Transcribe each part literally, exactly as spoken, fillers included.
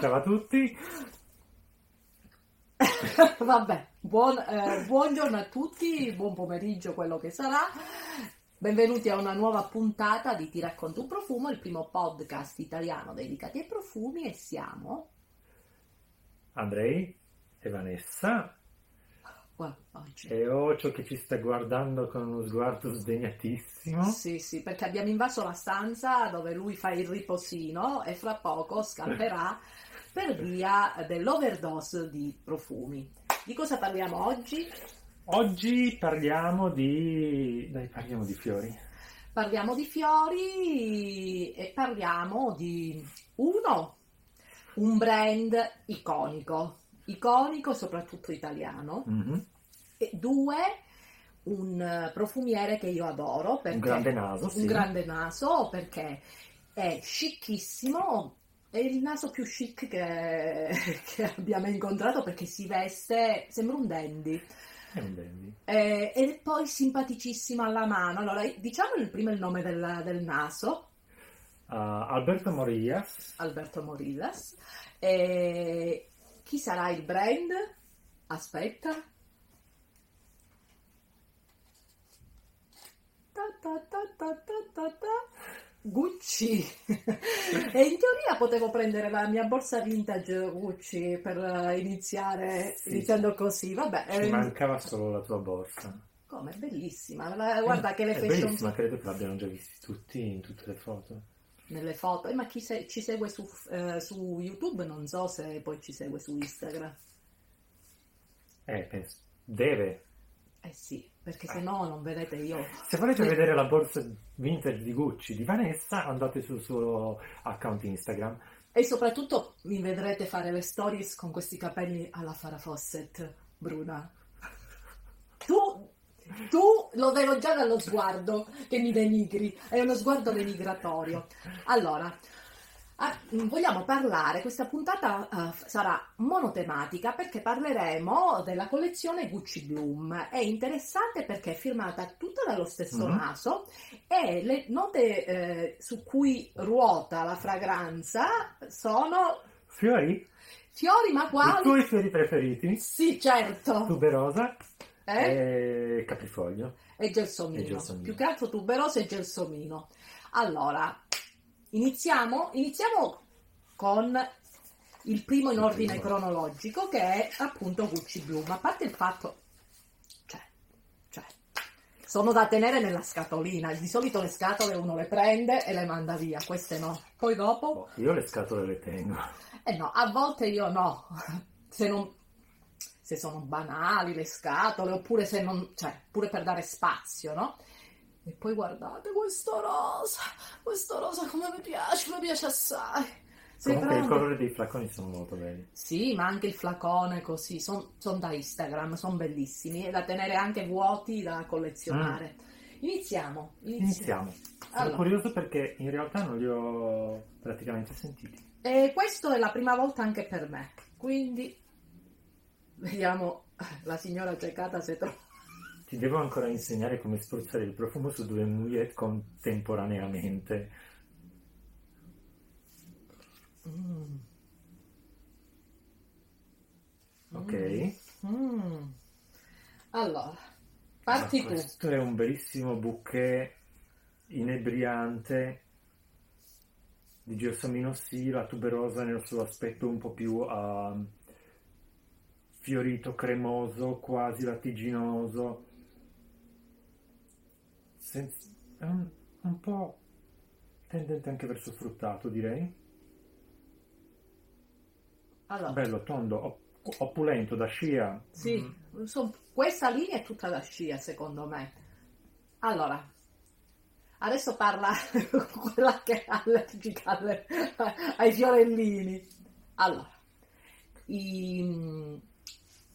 Ciao a tutti. Vabbè, buon, eh, buongiorno a tutti, buon pomeriggio, quello che sarà. Benvenuti a una nuova puntata di Ti racconto un profumo, il primo podcast italiano dedicato ai profumi, e siamo Andrei e Vanessa. Guarda, oggi. E Ocio che ci sta guardando con uno sguardo sdegnatissimo. Sì, sì, perché abbiamo invaso la stanza dove lui fa il riposino e fra poco scapperà per via dell'overdose di profumi. Di cosa parliamo oggi? Oggi parliamo di... dai, parliamo di fiori. Parliamo di fiori e parliamo di uno, un brand iconico. Iconico soprattutto italiano, mm-hmm. E due, un profumiere che io adoro perché, un grande naso un sì. grande naso perché è sciccissimo, è il naso più chic che, che abbiamo incontrato, perché si veste, sembra un dandy, è un dandy. E, e poi simpaticissimo alla mano. Allora diciamo il primo il nome del, del naso. uh, Alberto Morillas Alberto Morillas e chi sarà il brand? Aspetta. Ta ta ta ta ta ta. Gucci. E in teoria potevo prendere la mia borsa vintage Gucci per iniziare, sì, iniziando così. Vabbè, ci ehm... mancava solo la tua borsa. Come? È bellissima. La, guarda eh, che le è fashion... bellissima, credo che l'abbiano già visti tutti in tutte le foto. Nelle foto, eh, ma chi se, ci segue su, eh, su YouTube non so se poi ci segue su Instagram. Eh, penso. Deve. Eh sì, perché eh. se no non vedete io. Se volete De- vedere la borsa vintage di Gucci di Vanessa, andate sul suo account Instagram. E soprattutto mi vedrete fare le stories con questi capelli alla Farah Fawcett, bruna. Tu... Tu lo vedo già dallo sguardo che mi denigri, è uno sguardo denigratorio. Allora, vogliamo parlare, questa puntata uh, sarà monotematica perché parleremo della collezione Gucci Bloom. È interessante perché è firmata tutta dallo stesso mm-hmm. naso, e le note eh, su cui ruota la fragranza sono... Fiori? Fiori, ma quali? I tuoi fiori preferiti? Sì, certo. Tuberosa? Eh? E caprifoglio e gelsomino. e gelsomino più che altro tuberoso e gelsomino. Allora iniziamo iniziamo con il primo in ordine primo. cronologico, che è appunto Gucci Bloom. A parte il fatto cioè, cioè sono da tenere nella scatolina, di solito le scatole uno le prende e le manda via, queste no, poi dopo oh, io le scatole le tengo eh no a volte io no se non se sono banali le scatole, oppure se non, cioè, pure per dare spazio, no? E poi guardate questo rosa, questo rosa come mi piace, mi piace assai. Comunque i colori dei flaconi sono molto belli. Sì, ma anche il flacone così, sono son da Instagram, sono bellissimi, e da tenere anche vuoti, da collezionare. Mm. Iniziamo. Iniziamo. Iniziamo. Sono allora. curioso perché in realtà non li ho praticamente sentiti. E questo è la prima volta anche per me, quindi... Vediamo la signora Ceccata se trova. Ti devo ancora insegnare come spruzzare il profumo su due muglie contemporaneamente. Mm. Ok. Mm. Allora, parti tu. Questo è un bellissimo bouquet inebriante di gelsomino, sì, la tuberosa nel suo aspetto un po' più... Uh, fiorito, cremoso, quasi lattiginoso, senza, è un, un po' tendente anche verso fruttato, direi. Allora. Bello, tondo, op- opulento, da scia. Sì, mm-hmm. Insomma, questa linea è tutta da scia, secondo me. Allora, adesso parla quella che è allergica ai fiorellini. Allora, i...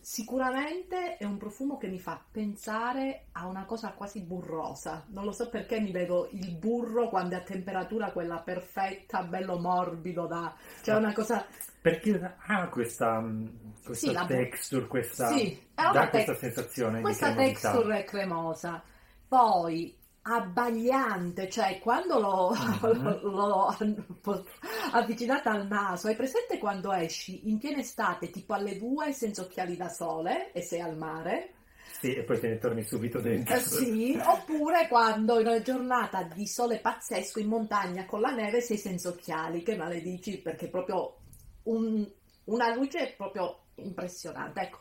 sicuramente è un profumo che mi fa pensare a una cosa quasi burrosa, non lo so perché mi vedo il burro quando è a temperatura quella perfetta, bello morbido, da cioè una cosa perché ha ah, questa, questa sì, texture, questa sì, dà te... questa sensazione questa di cremosità. Texture è cremosa, poi abbagliante, cioè quando l'ho, uh-huh. l'ho avvicinata al naso, hai presente quando esci in piena estate tipo alle due senza occhiali da sole e sei al mare? Sì, e poi te ne torni subito dentro. Eh, sì, oppure quando in una giornata di sole pazzesco in montagna con la neve sei senza occhiali, che maledici, perché proprio un, una luce proprio impressionante. Ecco,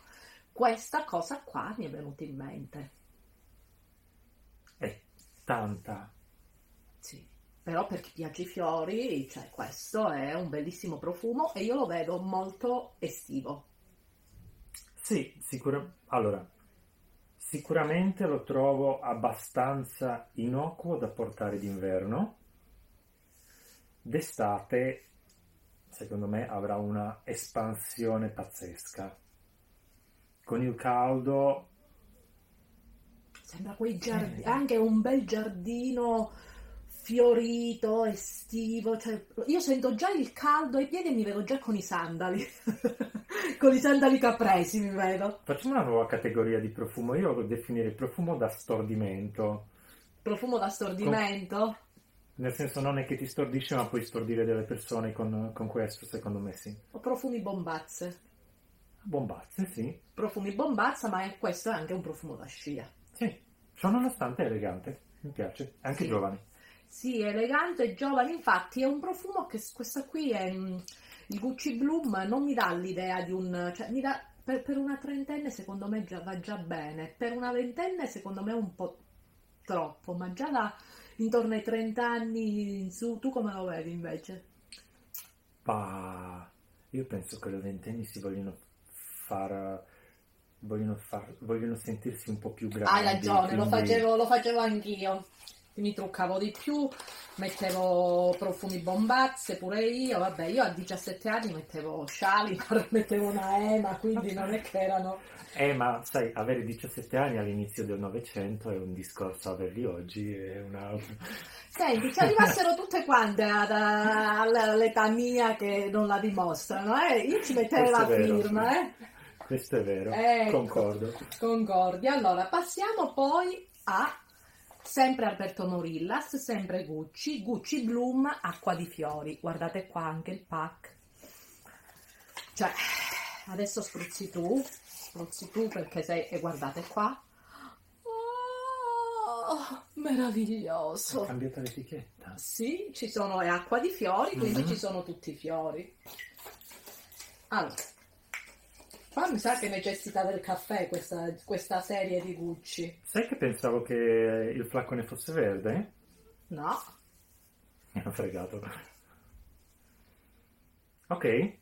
questa cosa qua mi è venuta in mente. È tanta. Sì, però per chi piace i fiori, cioè questo è un bellissimo profumo e io lo vedo molto estivo. Sì, sicuramente. Allora, sicuramente lo trovo abbastanza innocuo da portare d'inverno. D'estate, secondo me, avrà una espansione pazzesca. Con il caldo sembra quei giardini, eh. anche un bel giardino fiorito, estivo, cioè io sento già il caldo ai piedi e mi vedo già con i sandali. Con i sandali capresi mi vedo. Facciamo una nuova categoria di profumo. Io lo definirei profumo da stordimento. Profumo da stordimento? Con... Nel senso, non è che ti stordisce, ma puoi stordire delle persone con, con questo, secondo me, sì. O profumi bombazze. Bombazze, sì. Profumi bombazza, ma è, questo è anche un profumo da scia. Sì, ciononostante è elegante, mi piace, è anche sì. Giovane. Sì, è elegante e giovane, infatti è un profumo che questa qui è... Il Gucci Bloom non mi dà l'idea di un... Cioè, mi dà, per, per una trentenne secondo me già, va già bene, per una ventenne secondo me un po' troppo, ma già da intorno ai trent'anni in su, tu come lo vedi invece? Bah, io penso che le ventenni si vogliono far... vogliono far... vogliono sentirsi un po' più grandi. Hai ragione, quindi... lo facevo, lo facevo anch'io. Mi truccavo di più, mettevo profumi bombazze pure io, vabbè, io a diciassette anni mettevo sciali, mettevo una ema, quindi non è che erano... Eh, ma sai, avere diciassette anni all'inizio del Novecento è un discorso, averli oggi è una... Senti, ci arrivassero tutte quante ad, ad, all'età mia che non la dimostrano, eh? Io ci mettevo la vero, firma, sì. eh? Questo è vero, ecco, concordo. Concordi, allora passiamo poi a... Sempre Alberto Morillas, sempre Gucci, Gucci Bloom, Acqua di Fiori. Guardate qua anche il pack. Cioè, adesso spruzzi tu, spruzzi tu perché sei... E guardate qua. Oh, meraviglioso. È cambiata l'etichetta. Sì, ci sono, è Acqua di Fiori, quindi mm-hmm. ci sono tutti i fiori. Allora, qua mi sa che necessita del caffè questa, questa serie di Gucci. Sai che pensavo che il flacone fosse verde? No. Mi hanno fregato. Ok,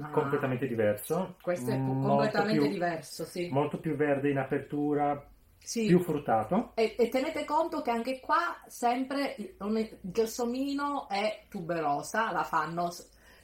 ah. completamente diverso. Questo è completamente più, diverso, sì. Molto più verde in apertura, sì. Più fruttato. E, e tenete conto che anche qua sempre gelsomino e tuberosa la fanno...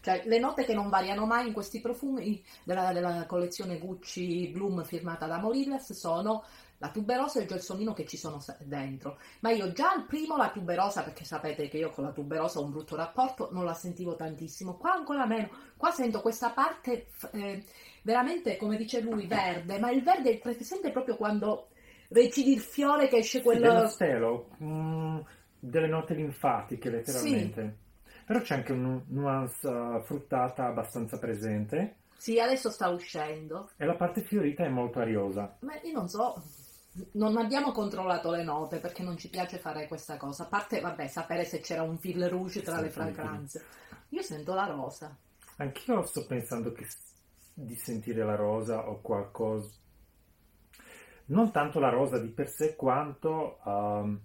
Cioè, le note che non variano mai in questi profumi della, della collezione Gucci Bloom firmata da Morillas sono la tuberosa e il gelsomino che ci sono dentro. Ma io già al primo la tuberosa, perché sapete che io con la tuberosa ho un brutto rapporto, non la sentivo tantissimo. Qua ancora meno. Qua sento questa parte eh, veramente, come dice lui, verde. Ma il verde presente proprio quando recidi il fiore che esce quello... Sì, dello stelo, mm, delle note linfatiche letteralmente. Sì. Però c'è anche un nuance uh, fruttata abbastanza presente. Sì, adesso sta uscendo. E la parte fiorita è molto ariosa. Ma io non so, non abbiamo controllato le note perché non ci piace fare questa cosa. A parte, vabbè, sapere se c'era un fil rouge tra le fragranze. Io sento la rosa. Anch'io sto pensando che di sentire la rosa o qualcosa. Non tanto la rosa di per sé quanto um,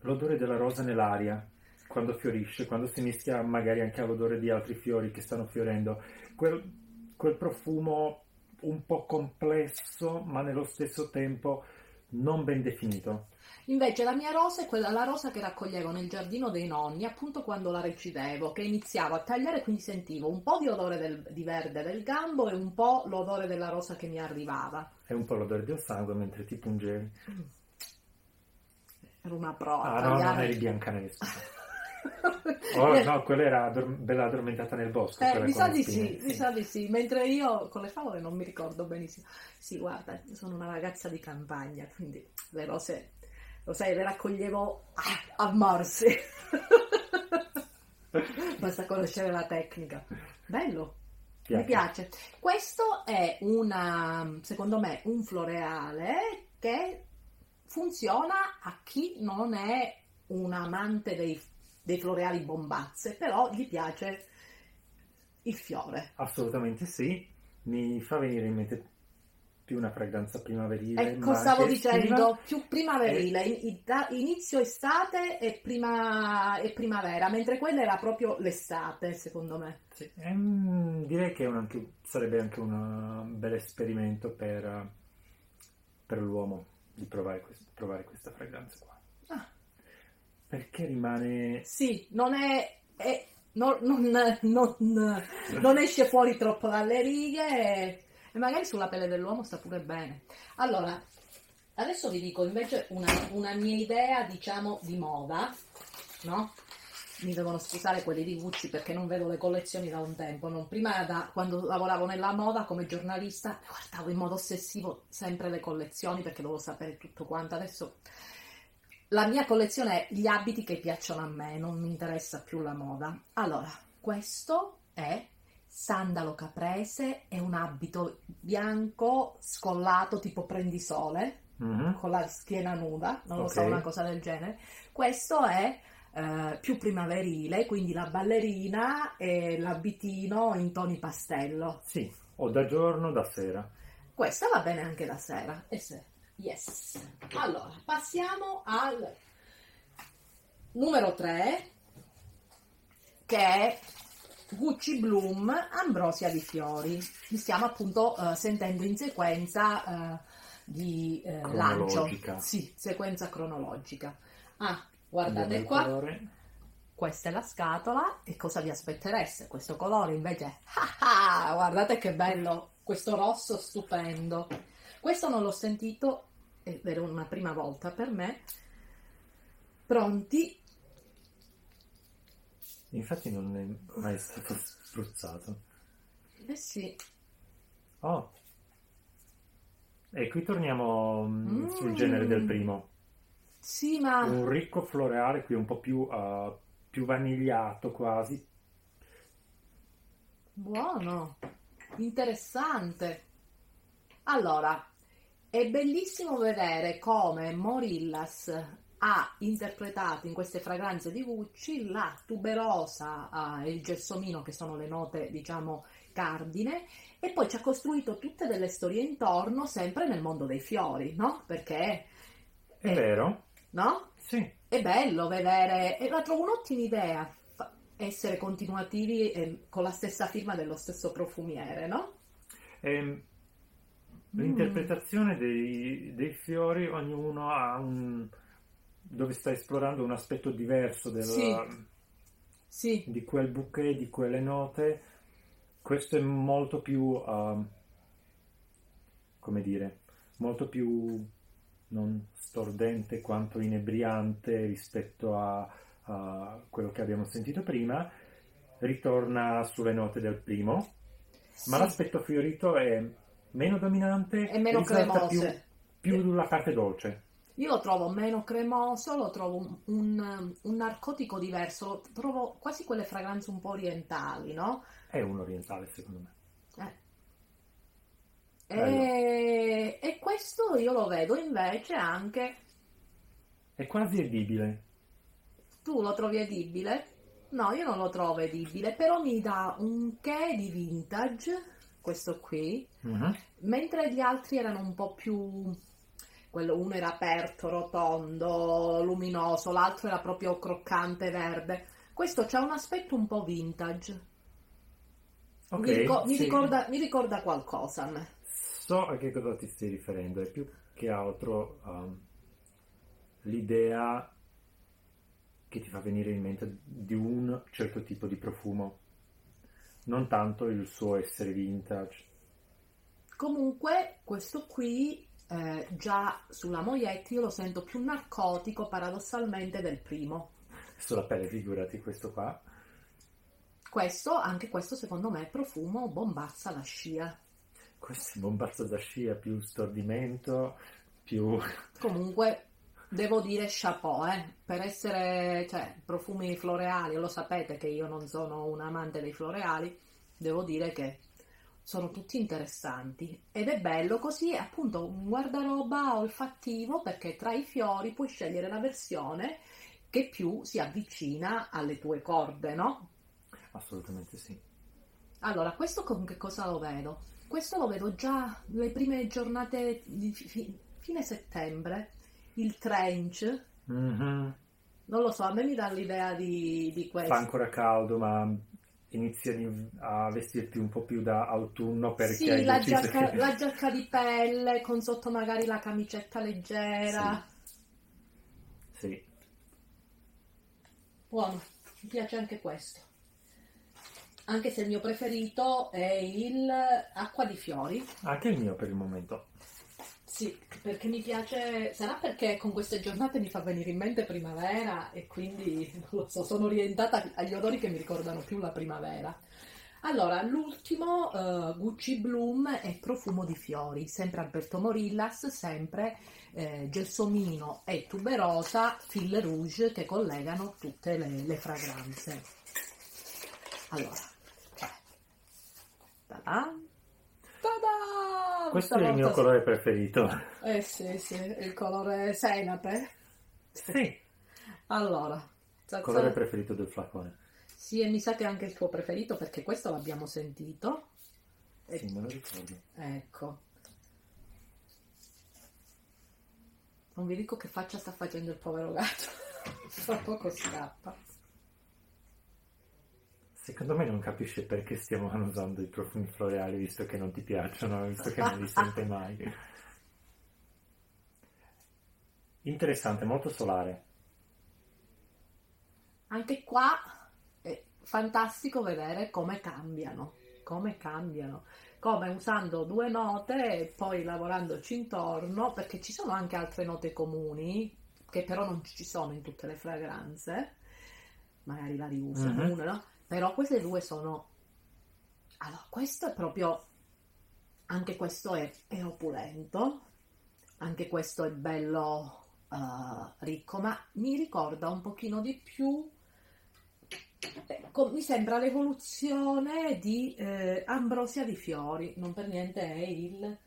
l'odore della rosa nell'aria. Quando fiorisce, quando si mischia magari anche all'odore di altri fiori che stanno fiorendo, quel, quel profumo un po' complesso ma nello stesso tempo non ben definito. Invece la mia rosa è quella, la rosa che raccoglievo nel giardino dei nonni appunto quando la recidevo, che iniziavo a tagliare, quindi sentivo un po' di odore del, di verde del gambo e un po' l'odore della rosa che mi arrivava. E un po' l'odore del sangue mentre ti pungevi. Mm. Era una prova. Ah no, non eri Biancanesco. Oh no, quella era addor- bella addormentata nel bosco. Eh, mi sa di sì, mi sa di sì. Mentre io con le favole non mi ricordo benissimo. Sì, guarda, sono una ragazza di campagna, quindi le rose lo sai, le raccoglievo a, a morsi. Basta conoscere la tecnica. Bello, piace. Mi piace. Questo è una, secondo me, un floreale che funziona a chi non è un amante dei, dei floreali bombazze, però gli piace il fiore. Assolutamente sì, mi fa venire in mente più una fragranza primaverile. Ecco, stavo dicendo, più primaverile, e... inizio estate e, prima, e primavera, mentre quella era proprio l'estate, secondo me. Sì. Ehm, direi che è un anche, sarebbe anche una, un bel esperimento per, per l'uomo, di provare, provare questa fragranza qua. Ah. Perché rimane... Sì, non è... è... Non, non, non, non esce fuori troppo dalle righe e, e magari sulla pelle dell'uomo sta pure bene. Allora, adesso vi dico invece una, una mia idea, diciamo, di moda, no? Mi devono scusare quelli di Gucci perché non vedo le collezioni da un tempo. Non prima, da quando lavoravo nella moda come giornalista, guardavo in modo ossessivo sempre le collezioni perché dovevo sapere tutto quanto. Adesso la mia collezione è gli abiti che piacciono a me, non mi interessa più la moda. Allora, questo è sandalo caprese, è un abito bianco scollato tipo prendisole, mm-hmm. con la schiena nuda, non okay. lo so, una cosa del genere. Questo è eh, più primaverile, quindi la ballerina e l'abitino in toni pastello. Sì, o da giorno o da sera. Questa va bene anche da sera, e se... Yes. Allora, passiamo al numero tre, che è Gucci Bloom, Ambrosia di Fiori. Li stiamo appunto uh, sentendo in sequenza uh, di uh, lancio. Sì, sequenza cronologica. Ah, guardate qua. Questa è la scatola e cosa vi aspettereste? Questo colore invece, ah, ah, guardate che bello, questo rosso stupendo. Questo non l'ho sentito, era una prima volta per me. Pronti? Infatti non è mai stato spruzzato. Eh sì. Oh. E qui torniamo mm. sul genere del primo. Sì, ma... Un ricco floreale qui un po' più, uh, più vanigliato quasi. Buono. Interessante. Allora, è bellissimo vedere come Morillas ha interpretato in queste fragranze di Gucci la tuberosa e eh, il gelsomino, che sono le note, diciamo, cardine, e poi ci ha costruito tutte delle storie intorno, sempre nel mondo dei fiori, no? Perché è, è vero, no? Sì. È bello vedere, e la trovo un'ottima idea, essere continuativi eh, con la stessa firma dello stesso profumiere, no? Ehm... L'interpretazione dei, dei fiori, ognuno ha un... dove sta esplorando un aspetto diverso della, sì. Sì. di quel bouquet, di quelle note. Questo è molto più, uh, come dire, molto più non stordente quanto inebriante rispetto a, a quello che abbiamo sentito prima. Ritorna sulle note del primo, sì. ma l'aspetto fiorito è... meno dominante e meno cremose, più, più la parte dolce. Io lo trovo meno cremoso, lo trovo un, un, un narcotico diverso, lo trovo quasi quelle fragranze un po' orientali, no? È un orientale secondo me. Eh. E, e questo io lo vedo invece anche... È quasi edibile. Tu lo trovi edibile? No, io non lo trovo edibile, però mi dà un che di vintage... questo qui, uh-huh. mentre gli altri erano un po' più, quello uno era aperto, rotondo, luminoso, l'altro era proprio croccante, verde. Questo c'ha un aspetto un po' vintage, okay, mi, ricor- sì. mi, ricorda, mi ricorda qualcosa a me. So a che cosa ti stai riferendo, è più che altro um, l'idea che ti fa venire in mente di un certo tipo di profumo, non tanto il suo essere vintage. Comunque questo qui eh, già sulla moglietta io lo sento più narcotico paradossalmente del primo. Sulla pelle figurati questo qua. Questo, anche questo secondo me è profumo bombazza da scia. Questo è bombazza da scia, più stordimento, più... Comunque devo dire chapeau, eh, per essere, cioè, profumi floreali, lo sapete che io non sono un amante dei floreali, devo dire che sono tutti interessanti ed è bello così, appunto, un guardaroba olfattivo, perché tra i fiori puoi scegliere la versione che più si avvicina alle tue corde, no? Assolutamente sì. Allora, questo con che cosa lo vedo? Questo lo vedo già le prime giornate di fi- fine settembre, il trench. Mm-hmm. Non lo so, a me mi dà l'idea di, di questo. Fa ancora caldo, ma inizia a vestirti un po' più da autunno, perché sì, la giacca, che... la giacca di pelle con sotto magari la camicetta leggera. Sì, sì. Buono, mi piace anche questo, anche se il mio preferito è il Acqua di Fiori. Anche il mio per il momento. Sì, perché mi piace, sarà perché con queste giornate mi fa venire in mente primavera e quindi, non lo so, sono orientata agli odori che mi ricordano più la primavera. Allora, l'ultimo, uh, Gucci Bloom e Profumo di Fiori, sempre Alberto Morillas, sempre eh, gelsomino e tuberosa, fil rouge che collegano tutte le, le fragranze. Allora, ta-da! Ta-da! Questo è il mio colore sì. preferito. Eh sì, sì, il colore senape. Sì. Allora. Il colore preferito del flacone. Sì, e mi sa che è anche il tuo preferito, perché questo l'abbiamo sentito. Sì, e... me lo ricordo. Ecco. Non vi dico che faccia sta facendo il povero gatto. Fra poco scappa. Secondo me non capisce perché stiamo usando i profumi floreali, visto che non ti piacciono, visto che non li sente mai. Interessante, molto solare. Anche qua è fantastico vedere come cambiano, come cambiano, come usando due note e poi lavorandoci intorno, perché ci sono anche altre note comuni, che però non ci sono in tutte le fragranze, magari la riusano, mm-hmm. no? Però queste due sono... Allora, questo è proprio... Anche questo è, è opulento, anche questo è bello uh, ricco, ma mi ricorda un pochino di più... Ecco, mi sembra l'evoluzione di eh, Ambrosia di Fiori, non per niente è il...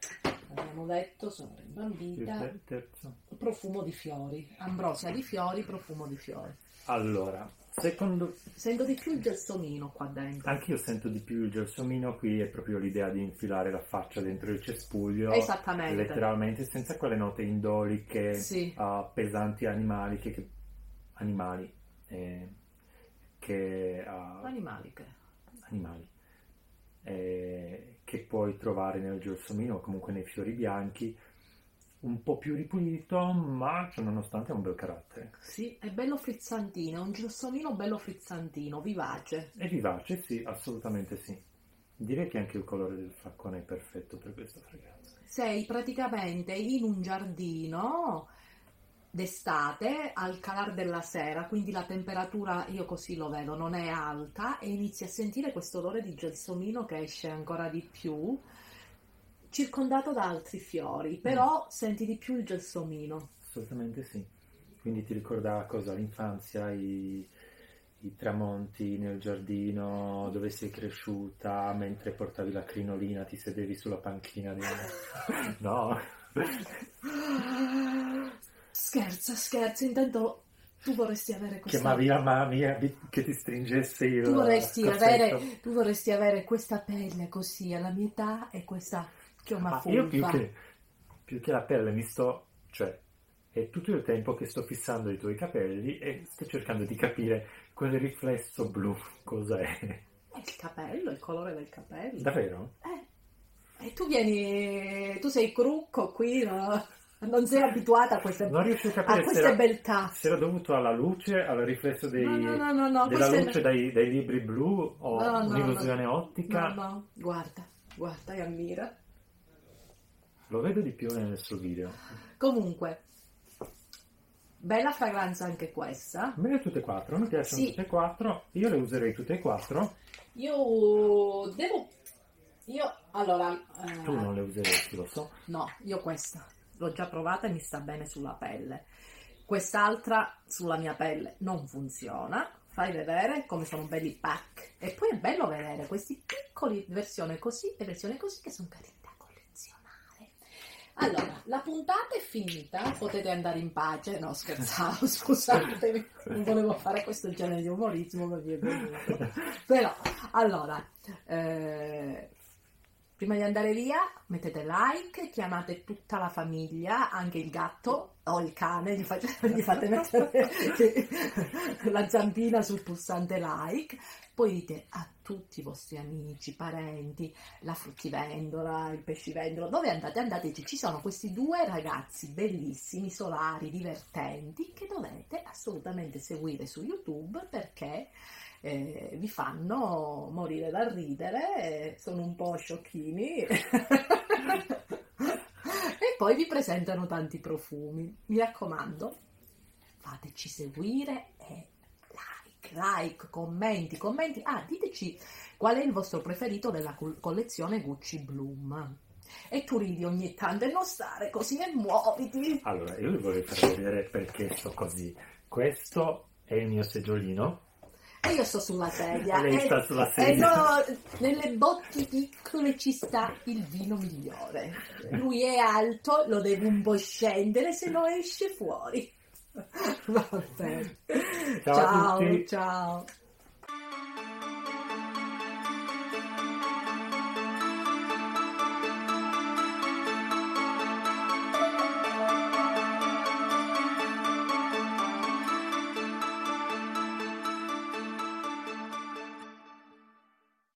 Abbiamo detto, sono rimbambita... Il terzo. Profumo di fiori. Ambrosia di Fiori, Profumo di Fiori. Allora... Secondo... Sento di più il gelsomino qua dentro. Anche io sento di più il gelsomino qui, è proprio l'idea di infilare la faccia dentro il cespuglio. Esattamente. Letteralmente, senza quelle note indoliche, sì. uh, pesanti animaliche. Che... Animali. Eh, che, uh, animaliche. Animali. Eh, che puoi trovare nel gelsomino o comunque nei fiori bianchi. Un po' più ripulito, ma nonostante ha un bel carattere. Sì, è bello frizzantino, è un gelsomino bello frizzantino, vivace. È vivace, sì, assolutamente sì. Direi che anche il colore del flacone è perfetto per questa fragranza. Sei praticamente in un giardino d'estate al calar della sera, quindi la temperatura, io così lo vedo, non è alta e inizi a sentire questo odore di gelsomino che esce ancora di più, circondato da altri fiori, però mm. senti di più il gelsomino. Assolutamente sì. Quindi ti ricorda cosa? L'infanzia, i, i tramonti nel giardino dove sei cresciuta, mentre portavi la crinolina, ti sedevi sulla panchina. Di... no. Scherza, scherza. Intanto tu vorresti avere questa... Chiamavi la mamma che ti stringesse io. Tu vorresti, avere, tu vorresti avere questa pelle così alla mia età e questa... Cioè, ma io più che, più che la pelle mi sto, cioè è tutto il tempo che sto fissando i tuoi capelli e sto cercando di capire quel riflesso blu cos'è. È il capello, il colore del capello. Davvero? Eh, e tu vieni, tu sei crucco qui, no? Non sei abituata a queste, non riesco a capire a queste se era, beltà. Se era dovuto alla luce, al riflesso dei, no, no, no, no, della luce è... dai, dai libri blu o no, no, un'illusione no, ottica. No, no, guarda, guarda e ammira. Lo vedo di più nel suo video. Comunque, bella fragranza anche questa. Me le tutte e quattro, mi piacciono sì. tutte e quattro. Io le userei tutte e quattro. Io devo... Io, allora... Eh... Tu non le useresti, lo so. No, io questa. L'ho già provata e mi sta bene sulla pelle. quest'altra sulla mia pelle non funziona, fai vedere come sono belli i pack, e poi è bello vedere questi piccoli, versione così e versione così, che sono carini da collezionare. Allora, la puntata è finita, potete andare in pace. No, scherzavo, scusatemi, non volevo fare questo genere di umorismo, perché però allora eh, prima di andare via mettete like, chiamate tutta la famiglia, anche il gatto o il cane, gli, faccio, gli fate mettere la zampina sul pulsante like, poi dite a tutti i vostri amici, parenti, la fruttivendola, il pescivendolo, dove andate, andateci, ci sono questi due ragazzi bellissimi, solari, divertenti, che dovete assolutamente seguire su YouTube, perché Eh, vi fanno morire dal ridere, eh, sono un po' sciocchini e poi vi presentano tanti profumi. Mi raccomando, fateci seguire e like, like, commenti, commenti. Ah, diteci qual è il vostro preferito della collezione Gucci Bloom. E tu ridi ogni tanto e non stare così, e muoviti. Allora, io vi voglio far vedere perché sto così. Questo è il mio seggiolino. E io sto sulla sedia. Lei sta e, sulla sedia. E no, nelle botti piccole ci sta il vino migliore. Lui è alto, lo deve un po' scendere, se no esce fuori. Vabbè. Ciao, ciao.